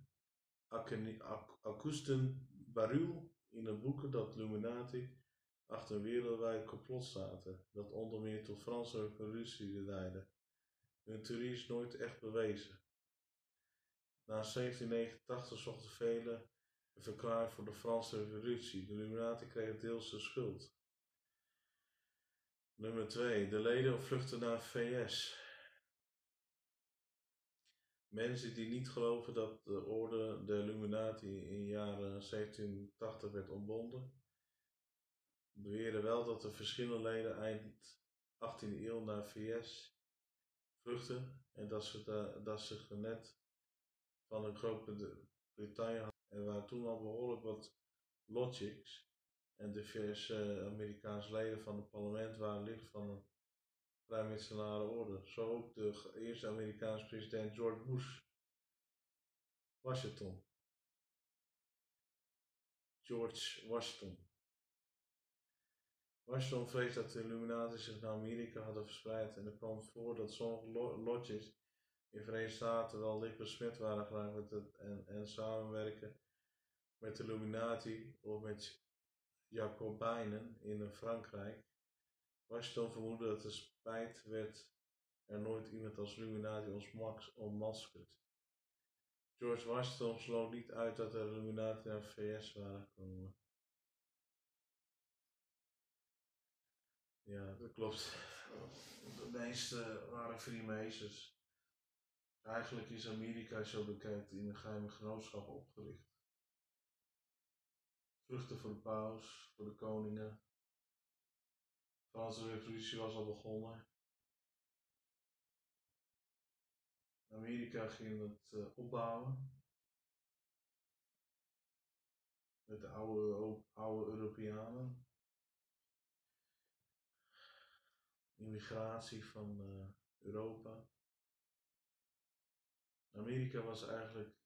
Augustin Barruel, in een boek dat Illuminati achter een wereldwijd complot zaten, dat onder meer tot Franse revolutie leidde. Hun theorie is nooit echt bewezen. Na zeventien negenentachtig zochten velen een verklaring voor de Franse revolutie. De Illuminati kreeg deels de schuld. Nummer twee. De leden vluchten naar V S. Mensen die niet geloven dat de orde der Illuminati in jaren zeventien tachtig werd ontbonden, beweren wel dat de verschillende leden eind achttiende eeuw naar V S vluchten en dat ze, da dat ze genet van een Groot-Brittannië hadden. Er waren toen al behoorlijk wat logics. En de diverse Amerikaanse leden van het parlement waren lid van een vrijmetselare orde. Zo ook de eerste Amerikaanse president George Bush Washington. George Washington. Washington vrees dat de Illuminati zich naar Amerika hadden verspreid. En er kwam voor dat sommige lodges in Verenigde Staten wel licht besmet waren geraakt met het en, en samenwerken met de Illuminati of met Jacobijnen in Frankrijk. Washington vermoedde dat de spijt werd er nooit iemand als Illuminati ontmaskerd. George Washington sloot niet uit dat de Illuminati naar V S waren gekomen. Ja, dat klopt. De meeste waren Freemasons. Eigenlijk is Amerika, zo bekend, in een geheime genootschap opgericht. Vruchten voor de paus, voor de koningen. De Franse revolutie was al begonnen. Amerika ging het uh, opbouwen. Met de oude, oude Europeanen. Immigratie van uh, Europa. Amerika was eigenlijk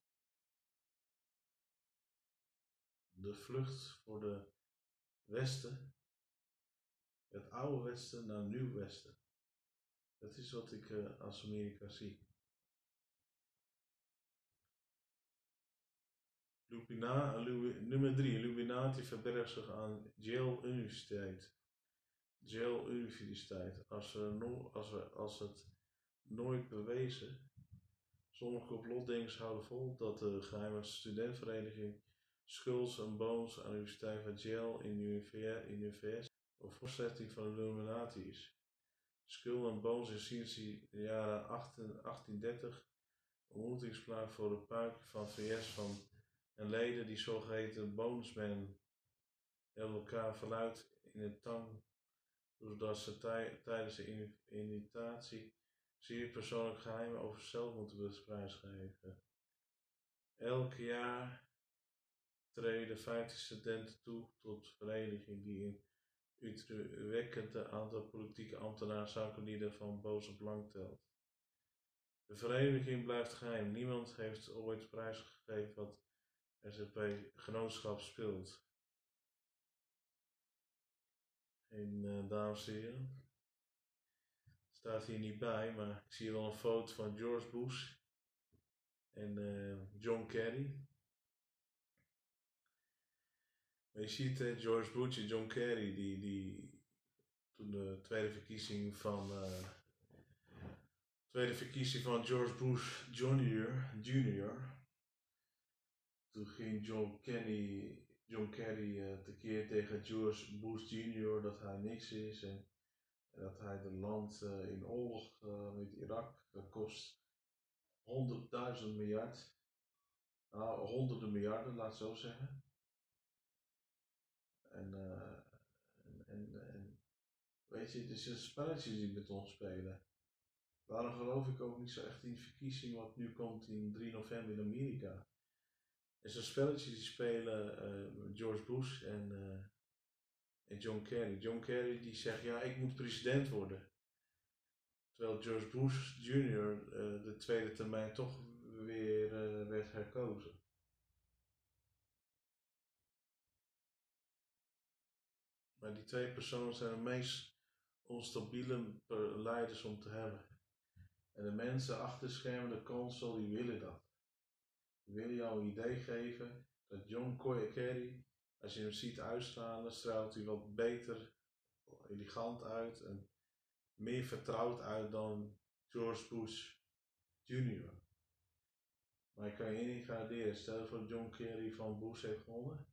de vlucht voor de Westen, het oude Westen naar het nieuw Westen. Dat is wat ik uh, als Amerika zie. Lupina, Lu, nummer drie. Illuminati verbergt zich aan Yale Universiteit. Yale Universiteit. Als, er no, als, er, als het nooit bewezen. Sommige complotdenkers houden vol dat de geheime studentenvereniging Skulls and Bones aan de Universiteit van Yale in de U V S of voorzetting van de Illuminati is. Skulls and Bones is sinds de jaren achttien dertig ontmoetingsplaats voor de puik van V S van en leden die zogeheten Bonesmen elkaar verluidt in het tang, doordat ze tij, tijdens de initiatie zeer persoonlijk geheimen over zelfmoord prijsgeven. Elk jaar treden vijftien studenten toe tot vereniging die in Utrecht een aantal politieke ambtenaren zakenlieden van boze blank telt. De vereniging blijft geheim. Niemand heeft ooit prijsgegeven wat S C P-genootschap speelt. En uh, dames en heren, staat hier niet bij, maar ik zie wel een foto van George Bush en uh, John Kerry. Maar je ziet hè, George Bush en John Kerry, die, die toen de tweede verkiezing van uh, tweede verkiezing van George Bush junior, junior toen ging John Kerry, John Kerry uh, tekeer tegen George Bush junior dat hij niks is en dat hij het land uh, in oorlog uh, met Irak, dat kost honderdduizend miljard, nou, honderden miljarden, laat het zo zeggen. En, uh, en, en, en weet je, het is een spelletje die met ons spelen. Daarom geloof ik ook niet zo echt in de verkiezing wat nu komt in drie november in Amerika. Het is een spelletje die spelen uh, George Bush en, uh, en John Kerry. John Kerry die zegt, ja, ik moet president worden. Terwijl George Bush junior uh, de tweede termijn toch weer uh, werd herkozen. Maar die twee personen zijn de meest onstabiele leiders om te hebben. En de mensen achter de schermen, de console, die willen dat. Die willen jou een idee geven dat John Kerry, als je hem ziet uitstralen, straalt hij wat beter, elegant uit en meer vertrouwd uit dan George Bush junior Maar ik kan je niet garanderen, stel voor John Kerry van Bush heeft gewonnen.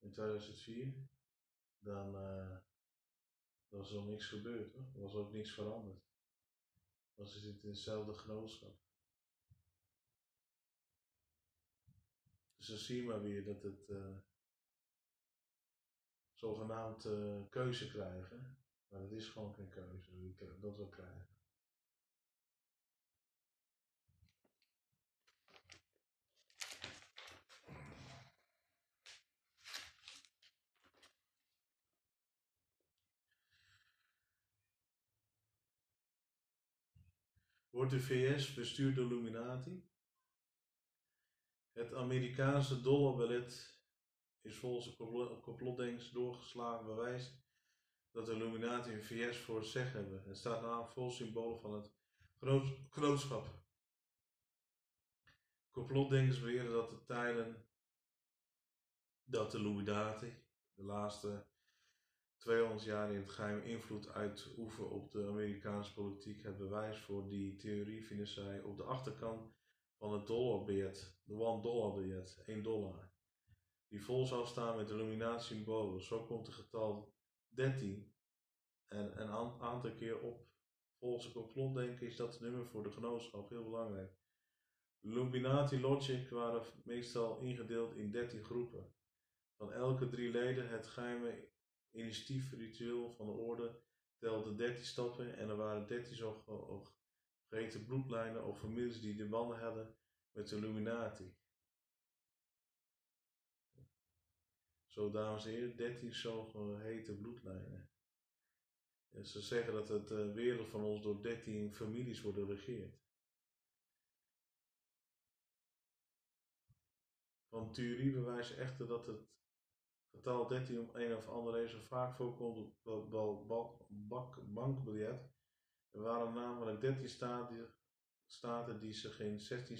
In tweeduizend vier, dan uh, was er nog niks gebeurd, hoor. Er was ook niks veranderd. Want ze zitten in hetzelfde genootschap. Dus dan zie je maar weer dat het uh, zogenaamd uh, keuze krijgen, maar dat is gewoon geen keuze, dat we krijgen. Wordt de V S bestuurd door Illuminati? Het Amerikaanse dollarbelet is volgens de complotdenkers doorgeslagen bewijs dat de Illuminati en V S voor het zeggen hebben. Het staat namelijk vol symbool van het genootschap. Complotdenkers beweren dat de tijden dat de Illuminati de laatste tweehonderd jaar in het geheim invloed uitoefenen op de Amerikaanse politiek. Het bewijs voor die theorie vinden zij op de achterkant van het dollarbiljet, de one dollar biljet, één dollar, die vol zou staan met Illuminati symbolen. Zo komt het getal dertien en een aantal keer op. Volgens de complotdenken is dat het nummer voor de genootschap heel belangrijk. Illuminati logic waren meestal ingedeeld in dertien groepen. Van elke drie leden het geheime initiatiefritueel van de orde telde dertien stappen en er waren dertien Reekte bloedlijnen op families die de banden hadden met de Illuminati. Zo, dames en heren, dertien zogeheten bloedlijnen. En ze zeggen dat het uh, wereld van ons door dertien families wordt geregeerd. Want theorie bewijst echter dat het getal dertien om een of andere reden vaak voorkomt op bankbiljet. Er waren namelijk dertien staten, staten die zich in zestien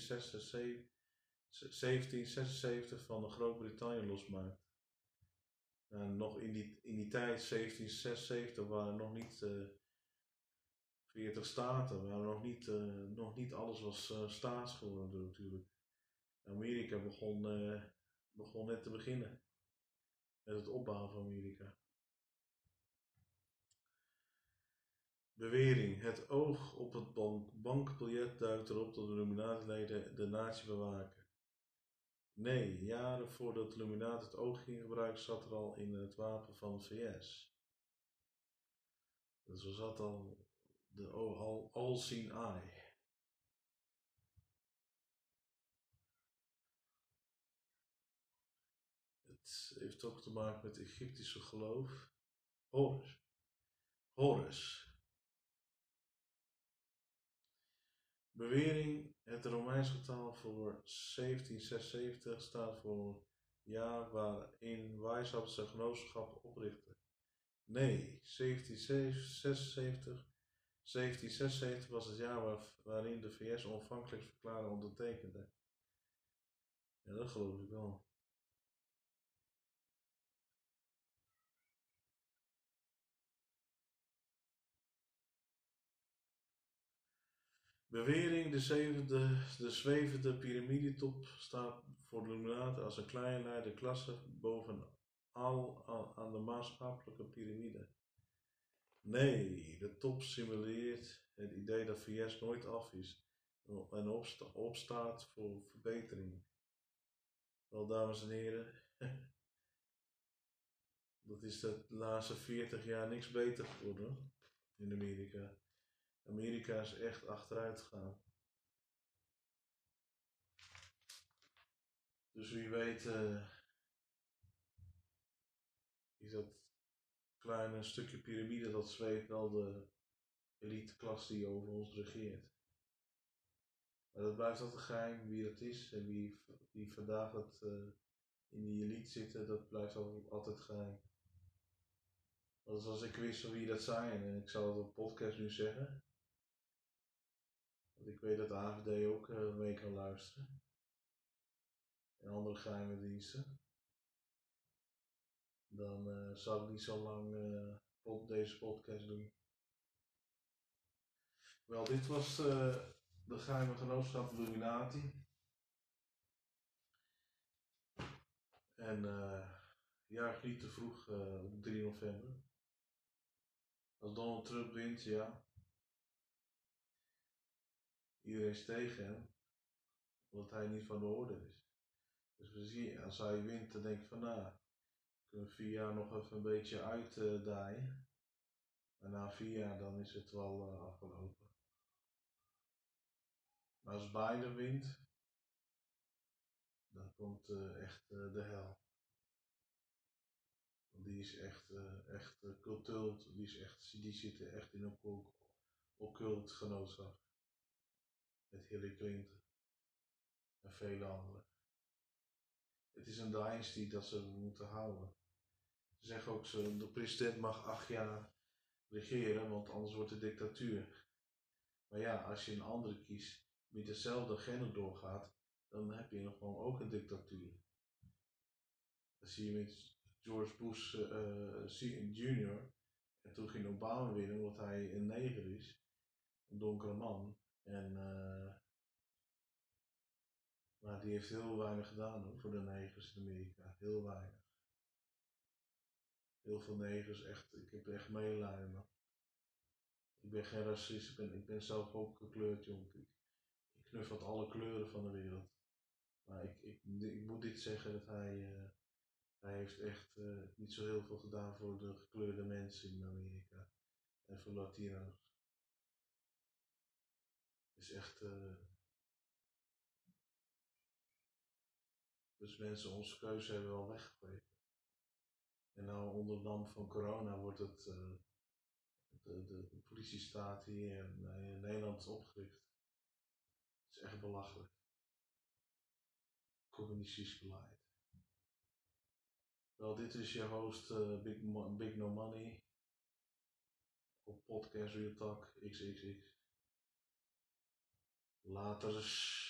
zesenzeventig van de Groot-Brittannië losmaakten. En nog in die, in die tijd, zeventien zesenzeventig, waren er nog niet uh, veertig staten, waren nog niet, uh, nog niet alles was uh, staats geworden natuurlijk. Amerika begon, uh, begon net te beginnen met het opbouwen van Amerika. Bewering. Het oog op het bank bankbiljet duidt erop dat de Illuminati-leden de natie bewaken. Nee, jaren voordat de Illuminati het oog ging gebruiken, zat er al in het wapen van de V S. Dus er zat al de al, all-seeing eye. Het heeft ook te maken met het Egyptische geloof. Horus. Horus. Bewering, het Romeins getal voor zeventien zesenzeventig staat voor het jaar waarin Weishaupt zijn genootschap oprichtte. Nee, zeventien zesenzeventig was het jaar waar, waarin de V S onafhankelijkheidsverklaring ondertekende. Ja, dat geloof ik wel. Bewering, de, zevende, de zwevende piramidetop staat voor de Illuminati als een kleine leiderklasse bovenal aan de maatschappelijke piramide. Nee, de top simuleert het idee dat V S nooit af is en opsta opstaat voor verbetering. Wel, dames en heren, dat is de laatste veertig jaar niks beter geworden in Amerika. Amerika is echt achteruit gegaan. Dus wie weet uh, is dat kleine stukje piramide dat zweeft wel de elite klas die over ons regeert. Maar dat blijft altijd geheim wie dat is en wie, wie vandaag dat, uh, in die elite zitten, dat blijft altijd geheim. Dat is als ik wist van wie dat zijn en ik zal het op podcast nu zeggen. Want ik weet dat de A V D ook mee kan luisteren. En andere geheime diensten. Dan uh, zou ik niet zo lang uh, op deze podcast doen. Wel, dit was uh, de geheime genootschap Illuminati. En uh, ja, niet te vroeg uh, op drie november. Als Donald Trump wint, ja. Iedereen is tegen hem, omdat hij niet van de orde is. Dus we zien, als hij wint, dan denk ik van nou, ah, kunnen we vier jaar nog even een beetje uitdaaien. Maar na vier jaar dan is het wel uh, afgelopen. Maar als Biden wint, dan komt uh, echt uh, de hel. Die is echt, uh, echt uh, cultult, die, is echt, die zitten echt in een occult genootschap. Met Hillary Clinton en vele anderen. Het is een dynastie dat ze moeten houden. Ze zeggen ook, ze, de president mag acht jaar regeren, want anders wordt het dictatuur. Maar ja, als je een andere kiest, met dezelfde gender doorgaat, dan heb je nog gewoon ook een dictatuur. Dan zie je met George Bush uh, Junior En toen ging Obama winnen, omdat hij een neger is. Een donkere man. En, uh, maar die heeft heel weinig gedaan hoor, voor de negers in Amerika. Heel weinig. Heel veel negers, echt, ik heb echt medelijden, man. Ik ben geen racist, ik ben, ik ben zelf ook gekleurd, jong. Ik, ik knuffel alle kleuren van de wereld. Maar ik, ik, ik moet dit zeggen, dat hij... Uh, Hij heeft echt uh, niet zo heel veel gedaan voor de gekleurde mensen in Amerika en voor Latino's. is echt... Uh, dus mensen onze keuze hebben wel weggegooid. En nou onder naam van corona wordt het... Uh, de, de, de politie staat hier en uh, in Nederland opgericht. Het is echt belachelijk. Communistisch beleid. Wel, dit is je host uh, Big, Big No Money. Op podcast Real Talk, xxx. Laters.